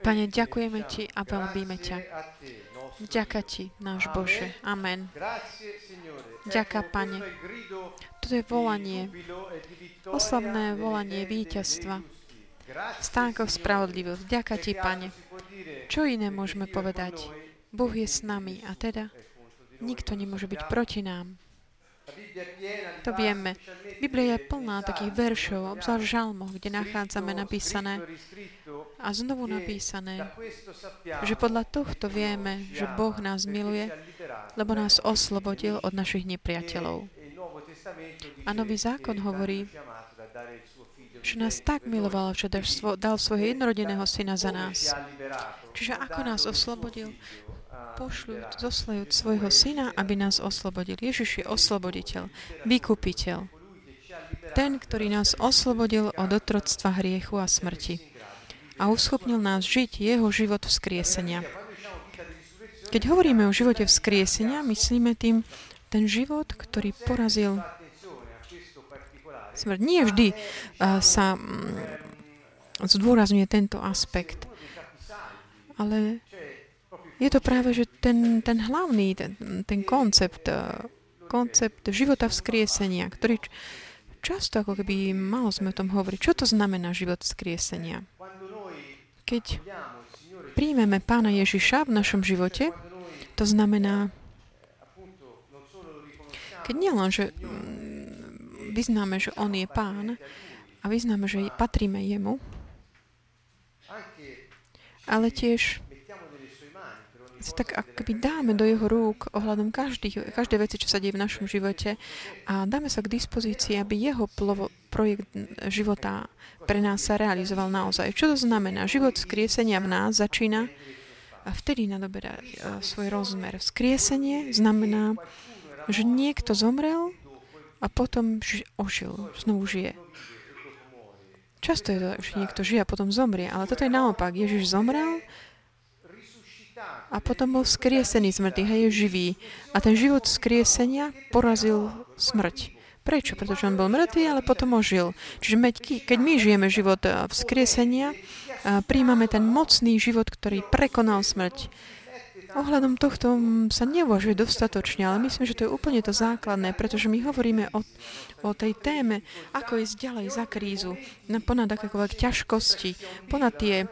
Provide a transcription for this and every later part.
Pane, ďakujeme Ti a veľbíme Ťa. Vďaka Ti, náš Bože. Amen. Ďaká, Pane. Toto je volanie, oslavné volanie víťazstva. Stánkov spravodlivosť. Vďaka Ti, Pane. Čo iné môžeme povedať? Boh je s nami a teda nikto nemôže byť proti nám. To vieme. Biblia je plná takých veršov, obzvlášť v žalmoch, kde nachádzame napísané a znovu napísané, že podľa tohto vieme, že Boh nás miluje, lebo nás oslobodil od našich nepriateľov. A Nový zákon hovorí, že nás tak miloval, že dal svojho jednorodeného syna za nás. Čiže ako nás oslobodil? Zoslejúc svojho syna, aby nás oslobodil. Ježiš je osloboditeľ, vykupiteľ. Ten, ktorý nás oslobodil od otroctva hriechu a smrti. A uschopnil nás žiť jeho život vzkriesenia. Keď hovoríme o živote vzkriesenia, myslíme tým ten život, ktorý porazil smrť. Nie vždy sa zdôrazňuje tento aspekt. Ale je to práve, že ten hlavný, ten koncept života vzkriesenia, ktorý často ako keby malo sme o tom hovoriť. Čo to znamená život vzkriesenia? Keď príjmeme Pána Ježiša v našom živote, to znamená, keď nielen, že vyznáme, že On je Pán a vyznáme, že patríme Jemu, ale tiež tak akoby dáme do jeho rúk ohľadom každej veci, čo sa deje v našom živote a dáme sa k dispozícii, aby jeho projekt života pre nás sa realizoval naozaj. Čo to znamená? Život vzkriesenia v nás začína a vtedy nadoberá svoj rozmer. Vzkriesenie znamená, že niekto zomrel a potom ožil, znovu žije. Často je to, že niekto žije a potom zomrie, ale toto je naopak. Ježiš zomrel a potom bol vzkriesený z mŕtvych a je živý. A ten život vzkriesenia porazil smrť. Prečo? Pretože on bol mŕtvý, ale potom ožil. Čiže keď my žijeme život vzkriesenia, príjmame ten mocný život, ktorý prekonal smrť. Ohľadom tohto sa neuvažuje dostatočne, ale myslím, že to je úplne to základné, pretože my hovoríme o tej téme, ako ísť ďalej za krízu, ponad akékoľvek ťažkosti, ponad tie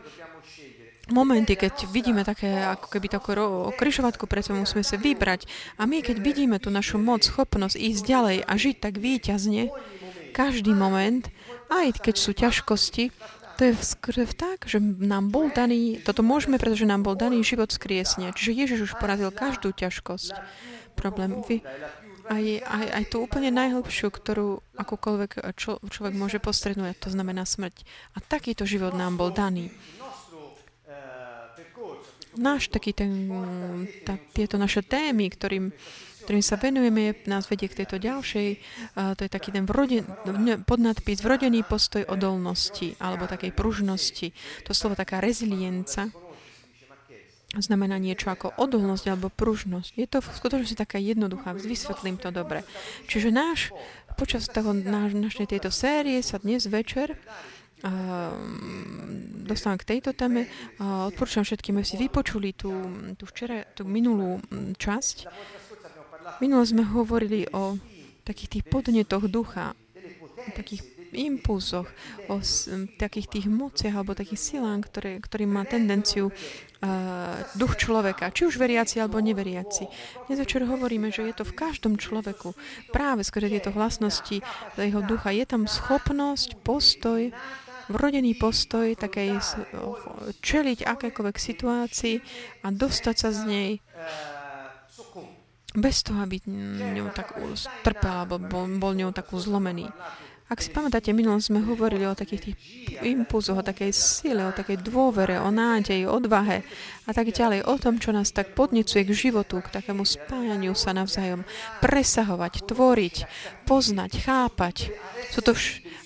momenty, keď vidíme také, ako keby takú kryžovatku, preto musíme sa vybrať. A my, keď vidíme tú našu moc, schopnosť ísť ďalej a žiť tak víťazne, každý moment, aj keď sú ťažkosti, to je tak, že nám bol daný, toto môžeme, pretože nám bol daný život vzkriesenia. Čiže Ježiš už porazil každú ťažkosť, problém. Aj tú úplne najhlbšiu, ktorú akúkoľvek človek môže postrednúť, to znamená smrť. A takýto život nám bol daný. Tieto naše témy, ktorým sa venujeme, nás vedie k tejto ďalšej. To je taký ten podnadpis vrodený postoj odolnosti alebo takej pružnosti. To slovo taká rezilienca znamená niečo ako odolnosť alebo pružnosť. Je to v skutočnosti taká jednoduchá, vysvetlím to dobre. Čiže počas našej tejto série sa dnes večer dostávam k tejto téme. Odporúčam všetkým, aby si vypočuli tú minulú časť. Minulé sme hovorili o takých tých podnetoch ducha, o takých impulzoch, o takých tých mociach alebo takých silách, ktorý má tendenciu duch človeka, či už veriaci alebo neveriaci. Dnes večer hovoríme, že je to v každom človeku. Práve skrze tieto vlastnosti jeho ducha je tam schopnosť, postoj, vrodený postoj, také čeliť akékoľvek situácii a dostať sa z nej bez toho, aby ňou tak trpel, alebo bol ňou tak zlomený. Ak si pamätáte, minulom sme hovorili o takých tých impulzoch, o takej sile, o takej dôvere, o nádeji, odvahe a tak ďalej, o tom, čo nás tak podnecuje k životu, k takému spájaniu sa navzájom, presahovať, tvoriť, poznať, chápať,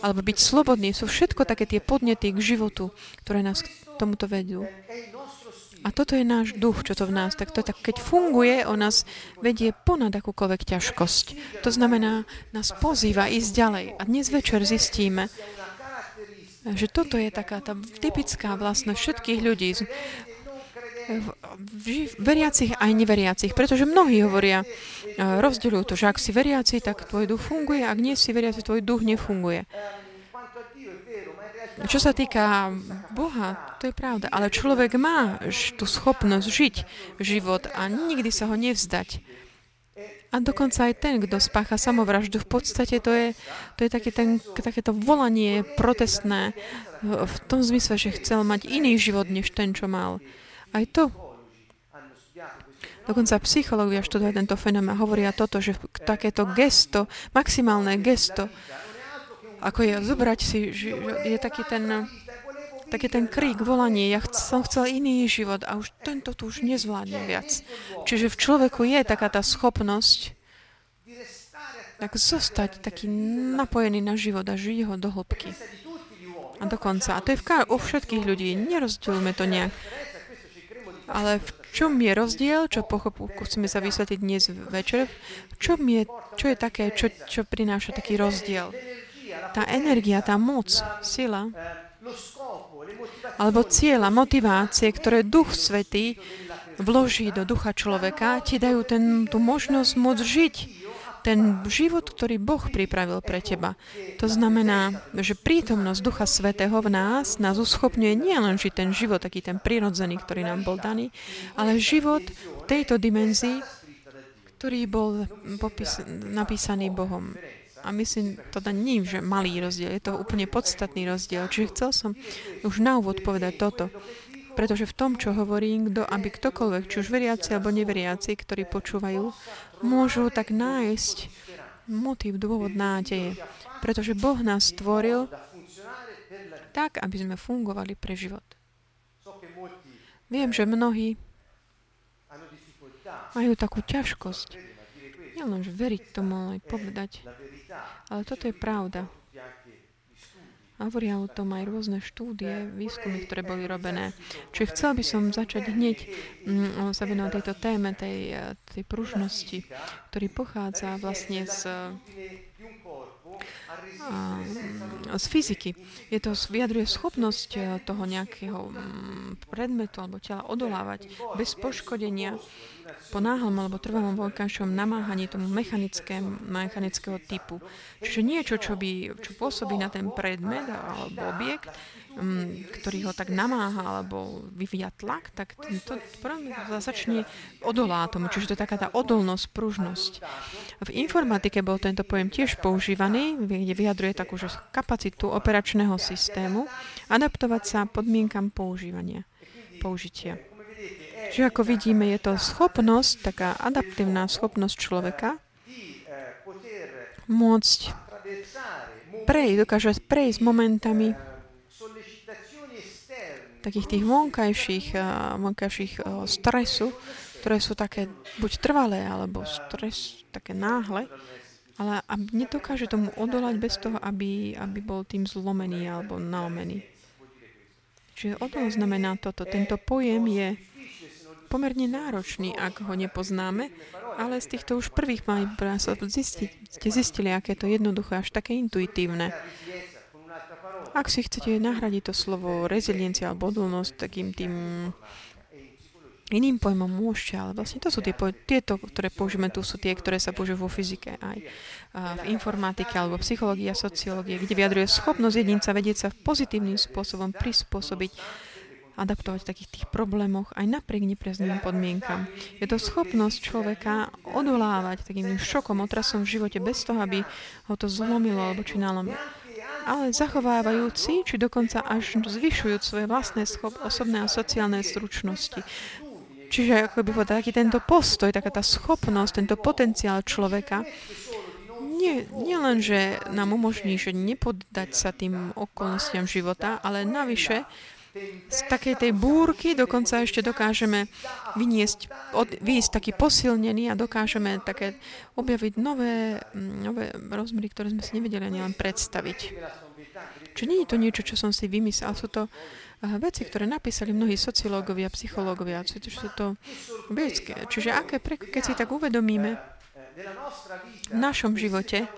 alebo byť slobodný, sú všetko také tie podnety k životu, ktoré nás k tomuto vedú. A toto je náš duch, čo to v nás, tak keď funguje, on nás vedie ponad akúkoľvek ťažkosť. To znamená, nás pozýva ísť ďalej. A dnes večer zistíme, Že toto je taká tá typická vlastnosť všetkých ľudí, veriacich aj neveriacich, pretože mnohí hovoria, rozdeľujú to, že ak si veriaci, tak tvoj duch funguje, ak nie si veriaci, tvoj duch nefunguje. Čo sa týka Boha, to je pravda, ale človek má tú schopnosť žiť život a nikdy sa ho nevzdať. A dokonca aj ten, kto spácha samovraždu, v podstate to je takéto volanie protestné v tom zmysle, že chcel mať iný život, než ten, čo mal. Aj to. Dokonca psychológia študuje tento fenomén a hovoria toto, že takéto gesto, maximálne gesto, ako je zobrať si, že je taký ten krík, volanie, ja som chcel iný život a už tento tu už nezvládne viac. Čiže v človeku je taká tá schopnosť tak zostať taký napojený na život a žiť ho do hĺbky. A dokonca. A to je u všetkých ľudí. Nerozdielujme to nejak. Ale v čom je rozdiel, čo chceme sa vysvetliť dnes večer, v čom je, čo je také, čo prináša taký rozdiel? Tá energia, tá moc, sila, alebo cieľa, motivácie, ktoré Duch Svätý vloží do ducha človeka, ti dajú tú možnosť môcť žiť ten život, ktorý Boh pripravil pre teba. To znamená, že prítomnosť Ducha Svätého v nás uschopňuje nielen žiť ten život, taký ten prirodzený, ktorý nám bol daný, ale život v tejto dimenzii, ktorý bol napísaný Bohom. A myslím, to nie je malý rozdiel, je to úplne podstatný rozdiel. Čiže chcel som už na úvod povedať toto. Pretože v tom, čo hovorím, aby ktokoľvek, či už veriaci alebo neveriaci, ktorí počúvajú, môžu tak nájsť motív, dôvod nádeje. Pretože Boh nás stvoril tak, aby sme fungovali pre život. Viem, že mnohí majú takú ťažkosť. Nielen veriť tomu, aj povedať. Ale toto je pravda. A hovoria o tom aj rôzne štúdie, výskumy, ktoré boli robené. Čiže chcel by som začať hneď sa venovať tejto téme, tej pružnosti, ktorý pochádza vlastne z fyziky. Vyjadruje schopnosť toho nejakého predmetu alebo tela odolávať bez poškodenia po náhlom alebo trvalom voľkanšom namáhaní tomu mechanického typu. Čiže niečo, čo pôsobí na ten predmet alebo objekt, ktorý ho tak namáha alebo vyvíja tlak, tak to začne odolá tomu. Čiže to je taká tá odolnosť, pružnosť. V informatike bol tento pojem tiež používaný, kde vyjadruje takú kapacitu operačného systému adaptovať sa podmienkam použitia. Čiže ako vidíme, je to schopnosť, taká adaptívna schopnosť človeka môcť dokáže prejsť momentami takých tých vonkajších stresu, ktoré sú také buď trvalé, alebo stres také náhle, ale nedokáže tomu odolať bez toho, aby bol tým zlomený alebo nalomený. Čiže odol znamená toto. Tento pojem je pomerne náročný, ak ho nepoznáme, ale z týchto už prvých ste zistili, aké to jednoduché, až také intuitívne. Ak si chcete nahradiť to slovo reziliencia alebo odolnosť takým tým iným pojmom môžete, ale vlastne to sú tieto, ktoré použijeme tu, sú tie, ktoré sa použijú vo fyzike aj v informatike alebo psychológii a sociológii, kde vyjadruje schopnosť jedinca vedieť sa pozitívnym spôsobom prispôsobiť, adaptovať v takých tých problémoch aj napriek nepriaznivým podmienkam. Je to schopnosť človeka odolávať takým šokom, otrasom v živote bez toho, aby ho to zlomilo alebo či nalomilo. Ale zachovávajúci, či dokonca až zvyšujúc svoje vlastné osobné a sociálne zručnosti. Čiže, ako by povedal, taký tento postoj, taká tá schopnosť, tento potenciál človeka, nielen, že nám umožní, že nepoddať sa tým okolnostiam života, ale navyše, z takej tej búrky dokonca ešte dokážeme vyjsť taký posilnený a dokážeme také objaviť nové rozmery, ktoré sme si nevedeli ani len predstaviť. Čiže nie je to niečo, čo som si vymyslel. Sú to veci, ktoré napísali mnohí sociológovia, psychológovia. Čiže to vedecké. Čiže keď si tak uvedomíme v našom živote,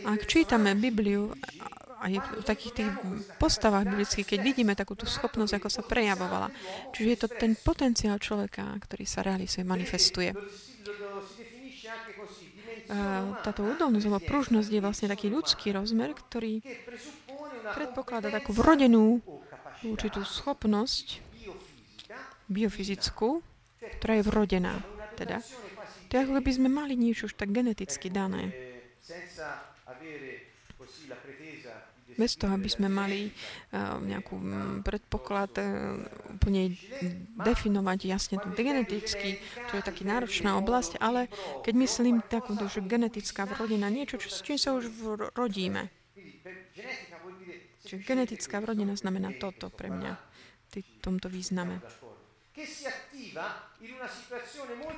ak čítame Bibliu, aj v takých tých postavách biblických, keď vidíme takúto schopnosť, ako sa prejavovala. Čiže je to ten potenciál človeka, ktorý sa realizuje, manifestuje. Táto údolnosť alebo pružnosť je vlastne taký ľudský rozmer, ktorý predpokladá takú vrodenú určitú schopnosť biofyzickú, ktorá je vrodená. Teda. To je, ako keby sme mali niečo už tak geneticky dané. Bez toho, aby sme mali nejakú predpoklad úplne definovať jasne to geneticky, to je taký náročná oblasť, ale keď myslím takúto, že genetická vrodená niečo, s čím sa už rodíme. Čiže genetická vrodená znamená toto pre mňa, v tomto význame.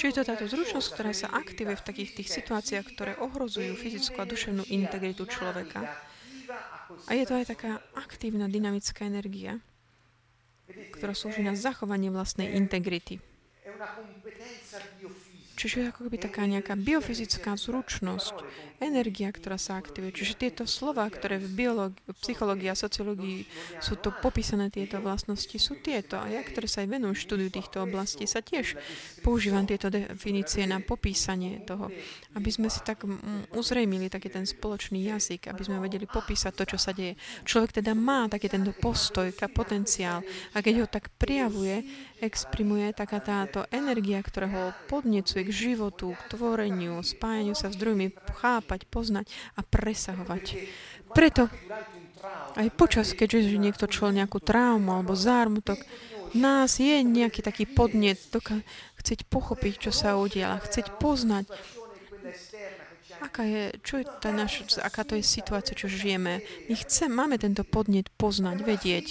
Čiže to táto zručnosť, ktorá sa aktivuje v takých tých situáciách, ktoré ohrozujú fyzickú a duševnú integritu človeka. A je to aj taká aktívna dynamická energia, ktorá slúži na zachovanie vlastnej integrity. Čiže je ako keby taká nejaká biofyzická zručnosť, energia, ktorá sa aktivuje. Čiže tieto slová, ktoré v psychológii a sociológii sú to popísané, tieto vlastnosti sú tieto. A ja, ktoré sa aj venujem štúdiu týchto oblastí, sa tiež používam tieto definície na popísanie toho, aby sme si tak uzrejmili taký ten spoločný jazyk, aby sme vedeli popísať to, čo sa deje. Človek teda má taký tento postoj, potenciál. A keď ho tak prijavuje, exprimuje taká táto energia, ktorá ho podnecuje k životu, k tvoreniu, spájaniu sa s druhými, chápať, poznať a presahovať. Preto aj počas, keďže niekto čel nejakú traumu alebo zármutok, nás je nejaký taký podnet, chcieť pochopiť, čo sa udiela, chcieť poznať, aká to je situácia, čo žijeme. Máme tento podnet poznať, vedieť.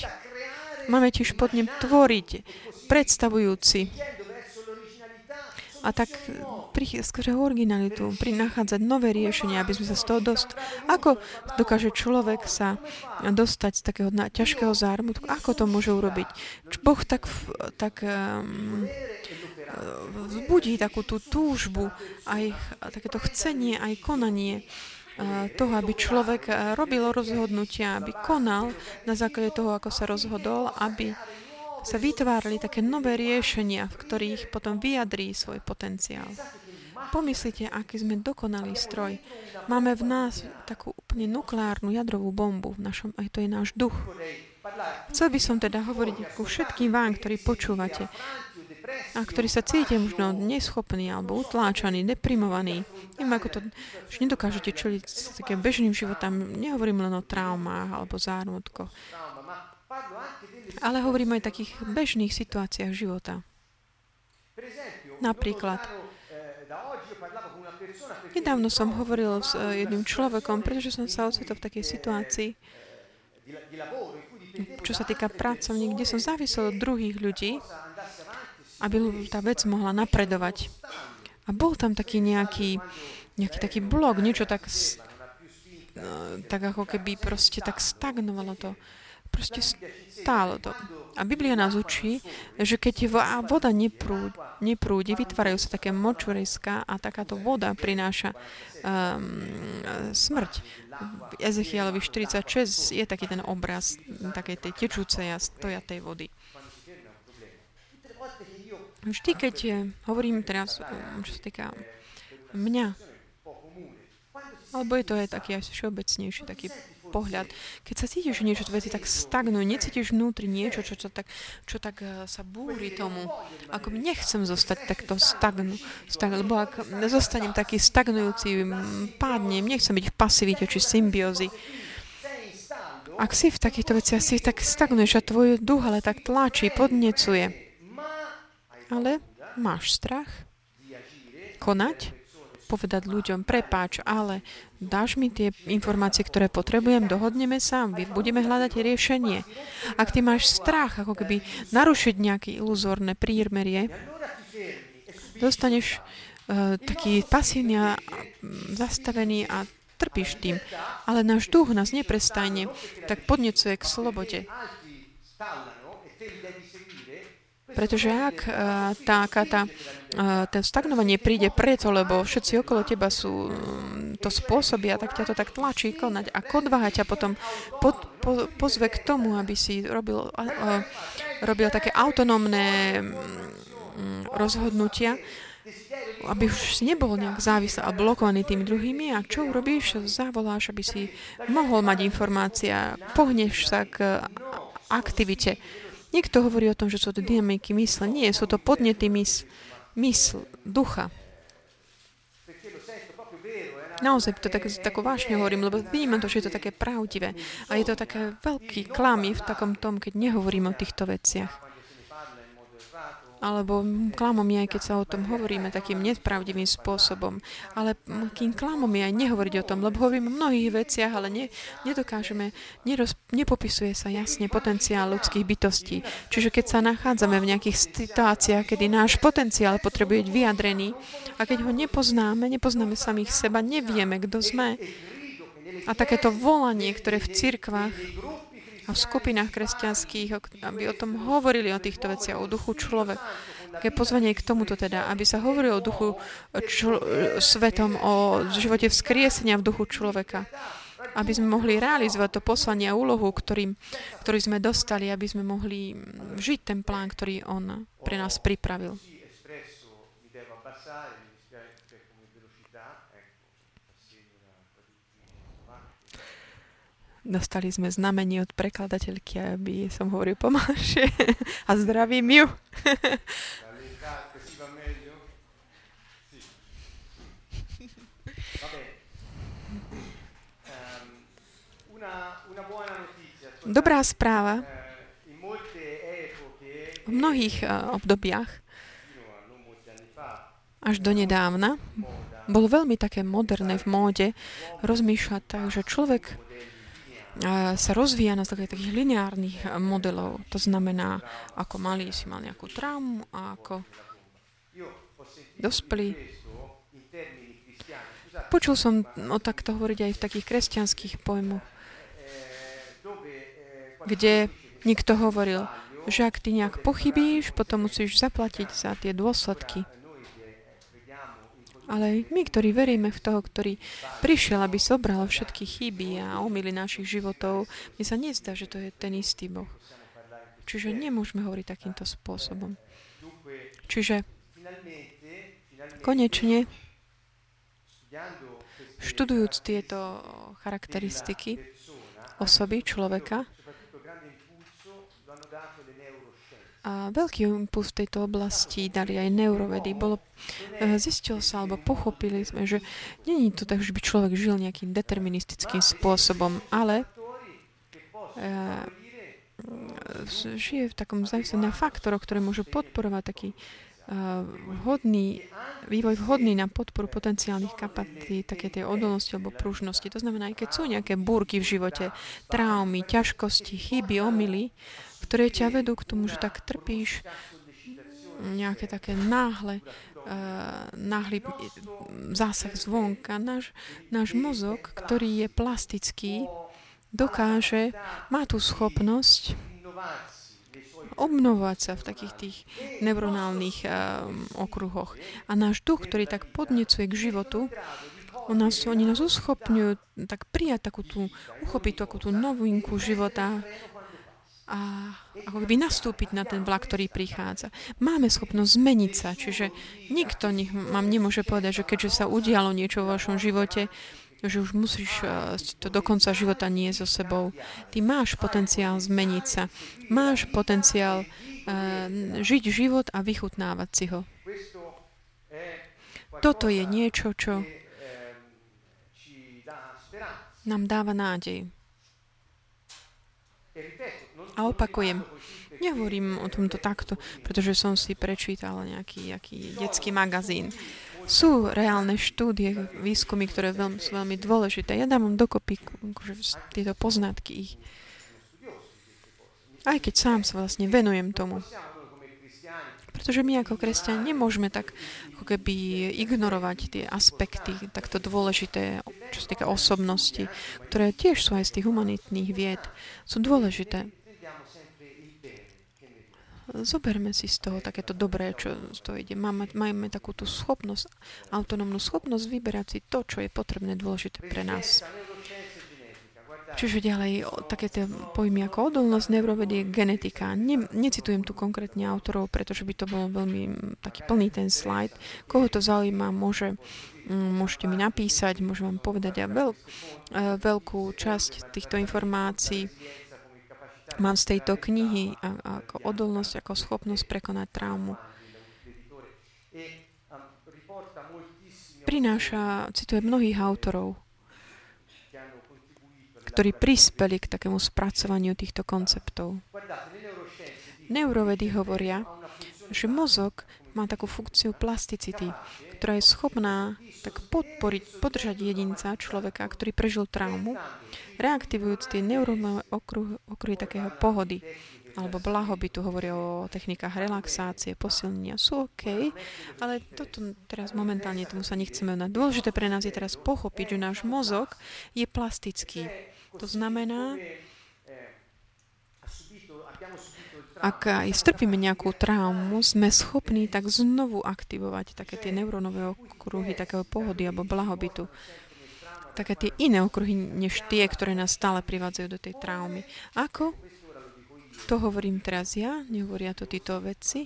Máme tiež podnet tvoriť, predstavujúci. A tak skôr originalitu, nachádzať nové riešenia, aby sme sa z toho Ako dokáže človek sa dostať z takého ťažkého zármutku? Ako to môže urobiť? Boh tak vzbudí takú tú túžbu, aj takéto chcenie, aj konanie toho, aby človek robil rozhodnutia, aby konal na základe toho, ako sa rozhodol, aby sa vytvárali také nové riešenia, v ktorých potom vyjadrí svoj potenciál. Pomyslite, aký sme dokonalý stroj. Máme v nás takú úplne nukleárnu jadrovú bombu, aj to je náš duch. Chcel by som teda hovoriť ku všetkým vám, ktorí počúvate a ktorí sa cítite možno neschopní alebo utláčaní, deprimovaní. Neviem, ako to, že nedokážete čeliť s takým bežným životom. Nehovorím len o traumách alebo zármutkoch. Ale hovoríme aj o takých bežných situáciách života. Napríklad, nedávno som hovoril s jedným človekom, pretože som sa ocitol v takej situácii, čo sa týka pracovník, kde som závisel od druhých ľudí, aby tá vec mohla napredovať. A bol tam taký nejaký taký blok, niečo tak ako keby proste tak stagnovalo to. Proste stálo to. A Biblia nás učí, že keď voda neprúdi, vytvárajú sa také močoriská a takáto voda prináša smrť. V Ezechielovi 46 je taký ten obraz takej tej tečúcej a stojatej vody. Vždy, keď hovorím teraz, čo sa týka mňa, alebo je to aj taký aj všeobecnejší taký pohľad. Keď sa cítiš, že niečo veci tak stagnujú, necítiš vnútri niečo, čo tak sa búri tomu. Ako nechcem zostať takto stagnujúci, lebo ak zostanem taký stagnujúci, pádnem, nechcem byť v pasivite či symbiózy. Ak si v takýchto veciach si tak stagnuješ a tvoj duch ale tak tlačí, podnecuje. Ale máš strach konať? Povedať ľuďom, prepáč, ale dáš mi tie informácie, ktoré potrebujem, dohodneme sa, budeme hľadať riešenie. Ak ty máš strach, ako keby narušiť nejaké iluzórne prímerie, dostaneš taký pasívny a zastavený a trpíš tým. Ale náš duch nás neprestajne tak podnecuje k slobode. Pretože ak ten stagnovanie príde preto, lebo všetci okolo teba to spôsobia, tak ťa to tak tlačí konať. A odvaha ťa potom pozve k tomu, aby si robil také autonómne rozhodnutia, aby už si nebol nejak závislý a blokovaný tým druhými. A čo urobíš? Zavoláš, aby si mohol mať informácia. Pohneš sa k aktivite. Niekto hovorí o tom, že sú to dynamiky mysle. Nie, sú to podnety mysl, ducha. Naozaj to tako vážne hovorím, lebo vidíme to, že je to také pravdivé. A je to také veľký klam v takom tom, keď nehovorím o týchto veciach. Alebo klamom je, aj keď sa o tom hovoríme takým nepravdivým spôsobom. Ale kým klamom je aj nehovoriť o tom, lebo hovoríme o mnohých veciach, ale nedokážeme, nepopisuje sa jasne potenciál ľudských bytostí. Čiže keď sa nachádzame v nejakých situáciách, kedy náš potenciál potrebuje byť vyjadrený a keď ho nepoznáme samých seba, nevieme, kto sme. A takéto volanie, ktoré v cirkvách a v skupinách kresťanských, aby o tom hovorili, o týchto veciach, o duchu človeka. Také pozvanie k tomuto teda, aby sa hovorilo o duchu svetom, o živote vzkriesenia v duchu človeka. Aby sme mohli realizovať to poslanie a úlohu, ktorý sme dostali, aby sme mohli žiť ten plán, ktorý on pre nás pripravil. Dostali sme znamenie od prekladateľky, aby som hovoril pomalšie. A zdravím ju. Dobrá správa. V mnohých obdobiach, až do nedávna, bolo veľmi také moderné v móde rozmýšľať tak, že človek sa rozvíja na takých lineárnych modelov. To znamená, ako malý si mal nejakú traumu a ako dospelý. Počul som o takto hovoriť aj v takých kresťanských pojmoch, kde niekto hovoril, že ak ty nejak pochybíš, potom musíš zaplatiť za tie dôsledky. Ale my, ktorí veríme v toho, ktorý prišiel, aby zobral všetky chyby a omyly našich životov, mi sa nezdá, že to je ten istý Boh. Čiže nemôžeme hovoriť takýmto spôsobom. Čiže konečne, študujúc tieto charakteristiky osoby, človeka, a veľký impuls v tejto oblasti dali aj neurovedy. Zistilo sa, alebo pochopili sme, že nie je to tak, že by človek žil nejakým deterministickým spôsobom, ale žije v takom závislosti na faktoroch, ktoré môžu podporovať taký vývoj vhodný na podporu potenciálnych kapacít, také tie odolnosti alebo pružnosti. To znamená, aj keď sú nejaké búrky v živote, traumy, ťažkosti, chyby, omily, ktoré ťa vedú k tomu, že tak trpíš nejaké také náhly zásah zvonka. Náš mozog, ktorý je plastický, má tú schopnosť obnovovať sa v takých tých neuronálnych okruhoch. A náš duch, ktorý tak podnecuje k životu, oni nás uschopňujú tak prijať uchopiť takú tú novinku života, a ako by nastúpiť na ten vlak, ktorý prichádza. Máme schopnosť zmeniť sa, čiže nikto vám nemôže povedať, že keďže sa udialo niečo vo vašom živote, že už musíš to do konca života nie so sebou. Ty máš potenciál zmeniť sa. Máš potenciál žiť život a vychutnávať si ho. Toto je niečo, čo nám dáva nádej. A opakujem, nehovorím o tomto takto, pretože som si prečítala nejaký detský magazín. Sú reálne štúdie, výskumy, ktoré sú veľmi dôležité. Ja dám vám dokopy tieto poznatky ich. Aj keď sám sa vlastne venujem tomu. Pretože my ako kresťania nemôžeme tak ako keby ignorovať tie aspekty takto dôležité, čo sa týka osobnosti, ktoré tiež sú aj z tých humanitných vied, sú dôležité. Zoberme si z toho takéto dobré, čo z toho ide. Máme takúto schopnosť, autonómnu schopnosť vyberať si to, čo je potrebné, dôležité pre nás. Čiže ďalej také tie pojmy ako odolnosť, neurovedie, genetika. Necitujem tu konkrétne autorov, pretože by to bol veľmi taký plný ten slajd. Koho to zaujíma, môžete mi napísať, môžem vám povedať a veľkú časť týchto informácií mám z tejto knihy ako odolnosť, ako schopnosť prekonať traumu. Cituje mnohých autorov, ktorí prispeli k takému spracovaniu týchto konceptov. Neurovedy hovoria, že mozog má takú funkciu plasticity, ktorá je schopná tak podržať jedinca, človeka, ktorý prežil traumu, reaktivujúc tie neurónové okruhy takého pohody alebo blahobytu, hovoria o technikách relaxácie, posilnenia. Sú OK, ale toto teraz momentálne tomu sa nechceme venovať. Dôležité pre nás je teraz pochopiť, že náš mozog je plastický. To znamená, ak strpíme nejakú traumu, sme schopní tak znovu aktivovať také tie neurónové okruhy, takého pohody alebo blahobytu. Také tie iné okruhy, než tie, ktoré nás stále privádzajú do tej traumy. Ako? To hovorím teraz ja, nehovoria to títo vedci,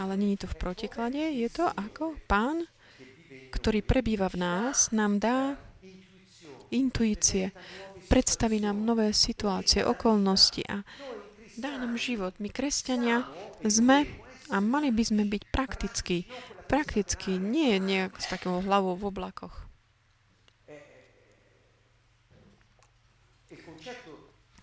ale nie je to v protiklade. Je to ako Pán, ktorý prebýva v nás, nám dá intuície, predstaví nám nové situácie, okolnosti a dá nám život. My, kresťania, sme a mali by sme byť praktickí. Praktickí, nie nejak s takou hlavou v oblakoch.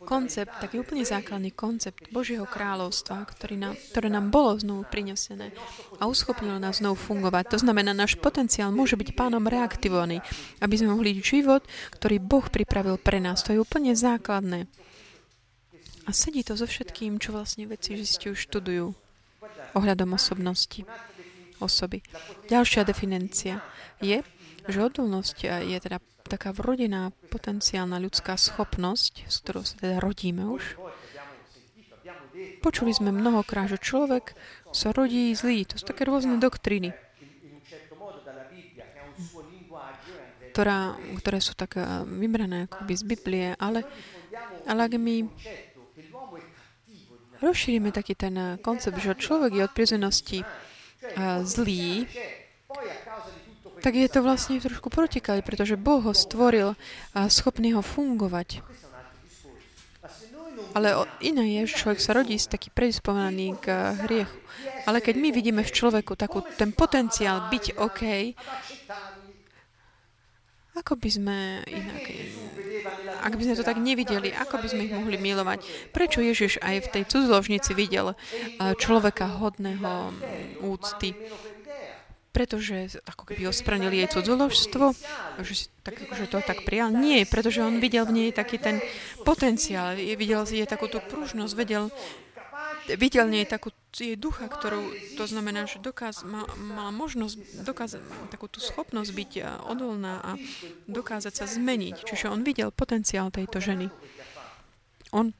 Koncept, taký úplne základný koncept Božieho kráľovstva, ktoré nám bolo znovu prinesené a uschopnilo nás znovu fungovať. To znamená, náš potenciál môže byť Pánom reaktivovaný, aby sme mohli život, ktorý Boh pripravil pre nás. To je úplne základné. A sedí to so všetkým, čo vlastne vedci študujú ohľadom osobnosti osoby. Ďalšia definícia je, že odolnosť je teda taká vrodená potenciálna ľudská schopnosť, s ktorou sa teda rodíme už. Počuli sme mnohokrát, že človek sa rodí zlý. To sú také rôzne doktríny, ktoré sú tak vybrané akoby z Biblie, ale ak my rozšírime taký ten koncept, že človek je od prirodzenosti zlý, tak je to vlastne trošku protiklad, pretože Boh ho stvoril a schopný ho fungovať. Ale iné je, že človek sa rodí taký predisponovaný k hriechu. Ale keď my vidíme v človeku takú ten potenciál byť OK, ako by sme inak, ak by sme to tak nevideli, ako by sme ich mohli milovať? Prečo Ježiš aj v tej cudzoložnici videl človeka hodného úcty? Pretože ako keby osprnili jej cudzoložstvo, že to tak prijal? Nie, pretože on videl v nej taký ten potenciál, videl jej takúto pružnosť, videl nej takú jej ducha, ktorú, to znamená, že mala možnosť, takúto schopnosť byť odolná a dokázať sa zmeniť. Čiže on videl potenciál tejto ženy. On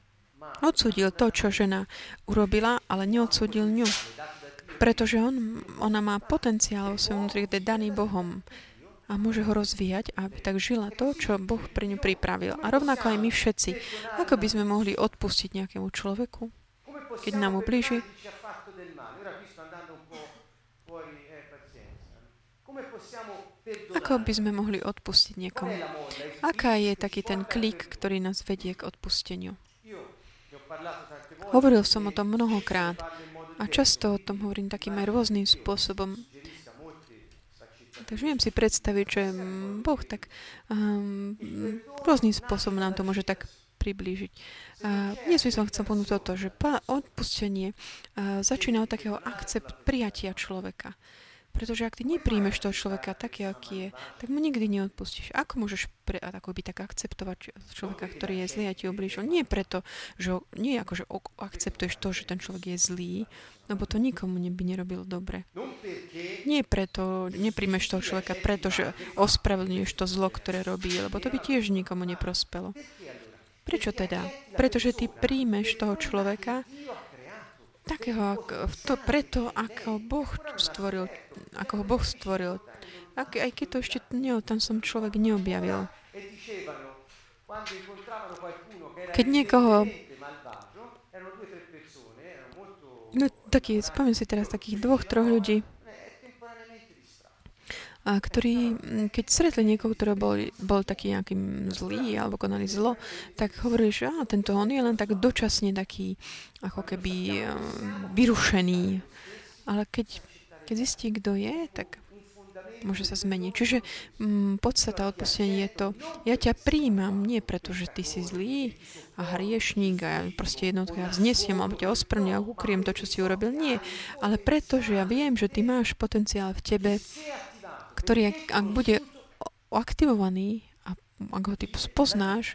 odsúdil to, čo žena urobila, ale neodsúdil ňu. Pretože ona má potenciál vo svojom vnútri, kde je daný Bohom a môže ho rozvíjať, aby tak žila to, čo Boh pre ňu pripravil. A rovnako aj my všetci. Ako by sme mohli odpustiť nejakému človeku, keď nám ublíži? Ako by sme mohli odpustiť niekomu? Aká je taký ten klik, ktorý nás vedie k odpusteniu? Hovoril som o tom mnohokrát a často o tom hovorím takým aj rôznym spôsobom. Takže viem si predstaviť, že Boh tak rôznym spôsobom nám to môže tak priblížiť. Dnes by som chcel ponúť toto, že odpustenie začína od takého prijatia človeka. Pretože ak ty nepríjmeš toho človeka taký, aký je, tak mu nikdy neodpustíš. Ako môžeš tak akceptovať človeka, ktorý je zlý a ti ublížil? Nie ako, že akceptuješ to, že ten človek je zlý, lebo to nikomu by nerobil dobre. Nie preto nepríjmeš toho človeka, pretože ospravedlňuješ to zlo, ktoré robí, lebo to by tiež nikomu neprospelo. Prečo teda? Pretože ty príjmeš toho človeka, preto, ako ho Boh stvoril. Aj keď to ešte tam som človek neobjavil. Keď niekoho... spomínam si teraz takých 2-3 ľudí, a ktorí, keď stretli niekoho, ktorý bol taký nejaký zlý alebo konali zlo, tak hovorili, že tento on je len tak dočasne taký, ako keby vyrušený. Ale keď zistí, kto je, tak môže sa zmeniť. Čiže podstata odpustenia je to, ja ťa prijímam, nie preto, že ty si zlý a hriešník a proste jednotka vznesiem alebo ťa osprvňujem a ukriem to, čo si urobil. Nie, ale preto, že ja viem, že ty máš potenciál v tebe, ktorý, ak bude aktivovaný a ak ho ty spoznáš,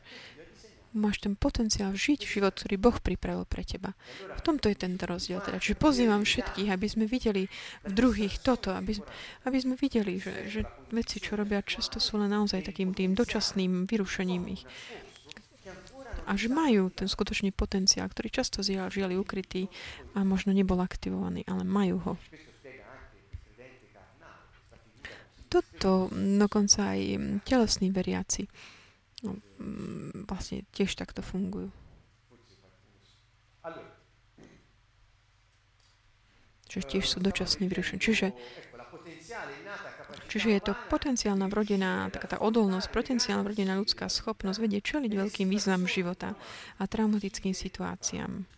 máš ten potenciál žiť život, ktorý Boh pripravil pre teba. V tomto je tento rozdiel. Teda. Čiže pozývam všetkých, aby sme videli v druhých toto, aby sme videli, že veci, čo robia, často sú len naozaj takým tým dočasným vyrušením ich. A že majú ten skutočný potenciál, ktorý často žiali ukrytý a možno nebol aktivovaný, ale majú ho. Toto dokonca aj telesní veriaci vlastne tiež takto fungujú. Čiže tiež sú dočasne vyrušení. Čiže je to potenciálna vrodená, taká tá odolnosť, potenciálna vrodená ľudská schopnosť vedie čeliť veľkým výzvam života a traumatickým situáciám.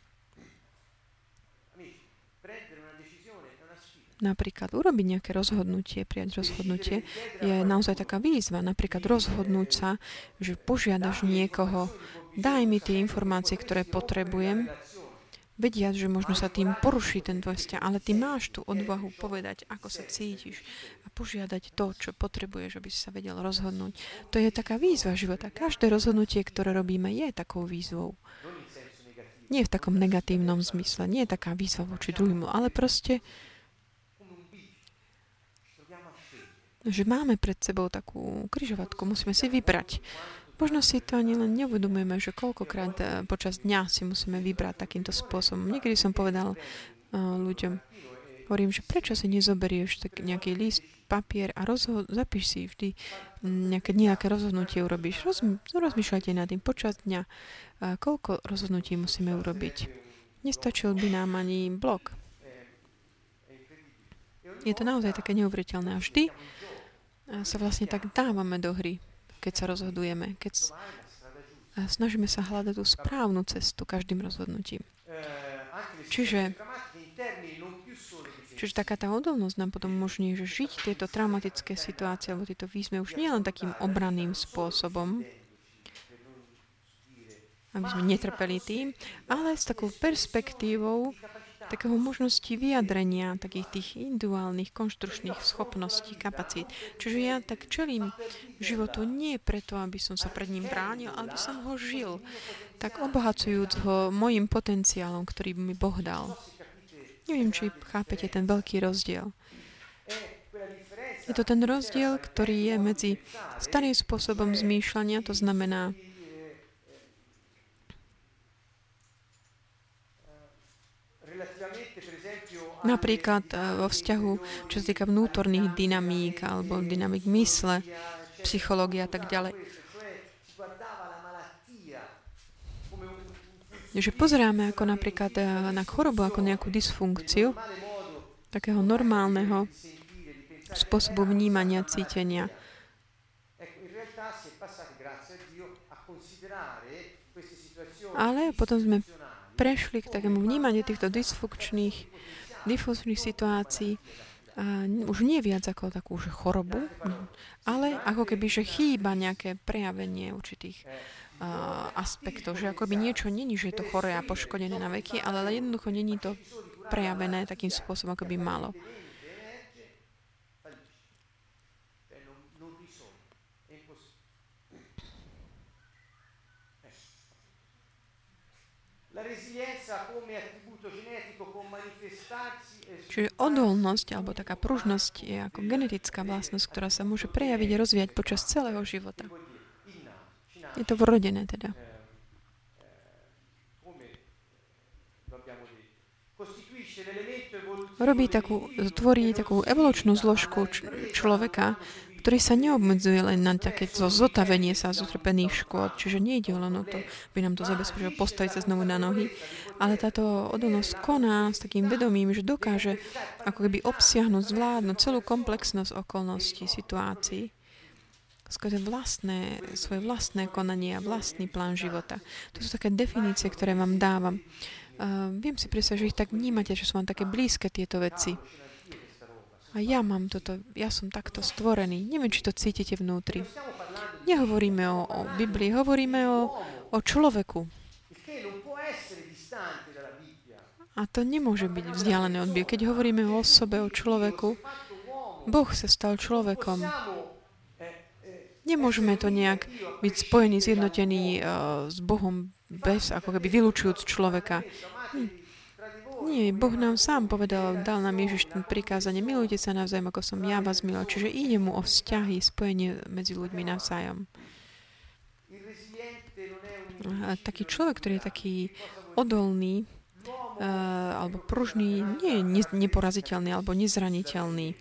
Napríklad urobiť nejaké rozhodnutie, prijať rozhodnutie, je naozaj taká výzva. Napríklad rozhodnúť sa, že požiadaš niekoho, daj mi tie informácie, ktoré potrebujem, vediať, že možno sa tým poruší ten tvoj vzťah, ale ty máš tú odvahu povedať, ako sa cítiš a požiadať to, čo potrebuješ, aby si sa vedel rozhodnúť. To je taká výzva života. Každé rozhodnutie, ktoré robíme, je takou výzvou. Nie v takom negatívnom zmysle, nie je taká výzva voči druhému, ale proste že máme pred sebou takú križovatku, musíme si vybrať. Možno si to ani len neuvedomujeme, že koľkokrát počas dňa si musíme vybrať takýmto spôsobom. Niekedy som povedal ľuďom, hovorím, že prečo si nezoberieš tak nejaký list, papier a zapíš si vždy nejaké rozhodnutie urobíš. Rozmýšľajte nad tým počas dňa, koľko rozhodnutí musíme urobiť. Nestačil by nám ani blok. Je to naozaj také neuveriteľné. A vždy sa vlastne tak dávame do hry, keď sa rozhodujeme, keď snažíme sa hľadať tú správnu cestu každým rozhodnutím. Čiže taká tá odolnosť nám potom umožní, že žiť tieto traumatické situácie alebo tieto výzvy už nie len takým obranným spôsobom, aby sme netrpeli tým, ale s takou perspektívou takého možnosti vyjadrenia takých tých individuálnych, konštručných schopností, kapacít. Čiže ja tak čelím životu nie preto, aby som sa pred ním bránil, ale aby som ho žil, tak obohacujúc ho mojim potenciálom, ktorý mi Boh dal. Neviem, či chápete ten veľký rozdiel. Je to ten rozdiel, ktorý je medzi starým spôsobom zmýšľania, to znamená napríklad vo vzťahu, čo sa týka vnútorných dynamík alebo dynamík mysle, psychológie a tak ďalej. Že pozeráme ako napríklad na chorobu, ako nejakú dysfunkciu takého normálneho spôsobu vnímania, cítenia. Ale potom sme prešli k takému vnímaniu týchto dysfunkčných situácií a už nie viac ako takú že chorobu, ale ako keby, že chýba nejaké prejavenie určitých aspektov, že ako by niečo není, že je to choré a poškodené na veky, ale jednoducho není to prejavené takým spôsobom, ako by malo. Čiže odolnosť alebo taká pružnosť je ako genetická vlastnosť, ktorá sa môže prejaviť a rozvíjať počas celého života. Je to vrodené teda. tvorí takú evolučnú zložku človeka, ktorý sa neobmedzuje len na také zotavenie sa z utrpených škôd, čiže nejde len o to, aby nám to zabezpečilo postaviť sa znovu na nohy, ale táto odolnosť koná s takým vedomím, že dokáže ako keby obsiahnuť, zvládnuť celú komplexnosť okolností, situácií, skôr svoje vlastné konanie a vlastný plán života. To sú také definície, ktoré vám dávam. Viem si predstaviť, že ich tak vnímate, že sú vám také blízke tieto veci. A ja som takto stvorený. Neviem, či to cítite vnútri. Nehovoríme o Biblii, hovoríme o človeku. A to nemôže byť vzdialené od Biblie. Keď hovoríme o osobe, o človeku, Boh sa stal človekom. Nemôžeme to nejak byť spojení, zjednotení s Bohom, bez, ako keby vylúčujúc človeka. Nie, Boh nám sám povedal, dal nám Ježiš ten prikázanie, milujte sa navzájom, ako som ja vás miloval. Čiže ide mu o vzťahy, spojenie medzi ľuďmi navzájom. A taký človek, ktorý je taký odolný, alebo pružný, nie je neporaziteľný, alebo nezraniteľný.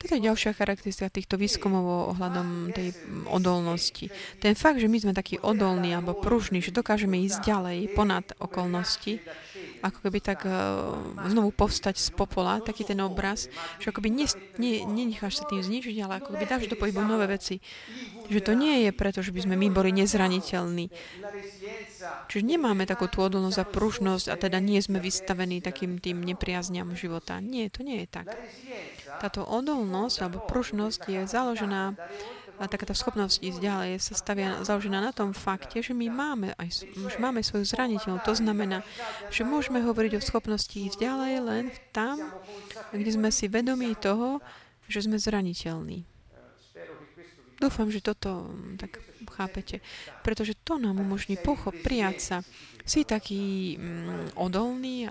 Taká ďalšia charakteristika týchto výskumov ohľadom tej odolnosti. Ten fakt, že my sme takí odolní alebo pružní, že dokážeme ísť ďalej ponad okolnosti, ako keby tak znovu povstať z popola, taký ten obraz, že ako by nenecháš sa tým zničiť, ale ako by dáš do pohybu nové veci. Že to nie je preto, že by sme my boli nezraniteľní. Čiže nemáme takú tú odolnosť a pružnosť a teda nie sme vystavení takým tým nepriazňam života. Nie, to nie je tak. Táto odolnosť alebo pružnosť je založená, a takáto schopnosť ísť ďalej sa stavia založená na tom fakte, že my máme svoju zraniteľnosť. To znamená, že môžeme hovoriť o schopnosti ísť ďalej len tam, kde sme si vedomí toho, že sme zraniteľní. Dúfam, že toto tak chápete, pretože to nám umožní prijať sa. Si taký odolný,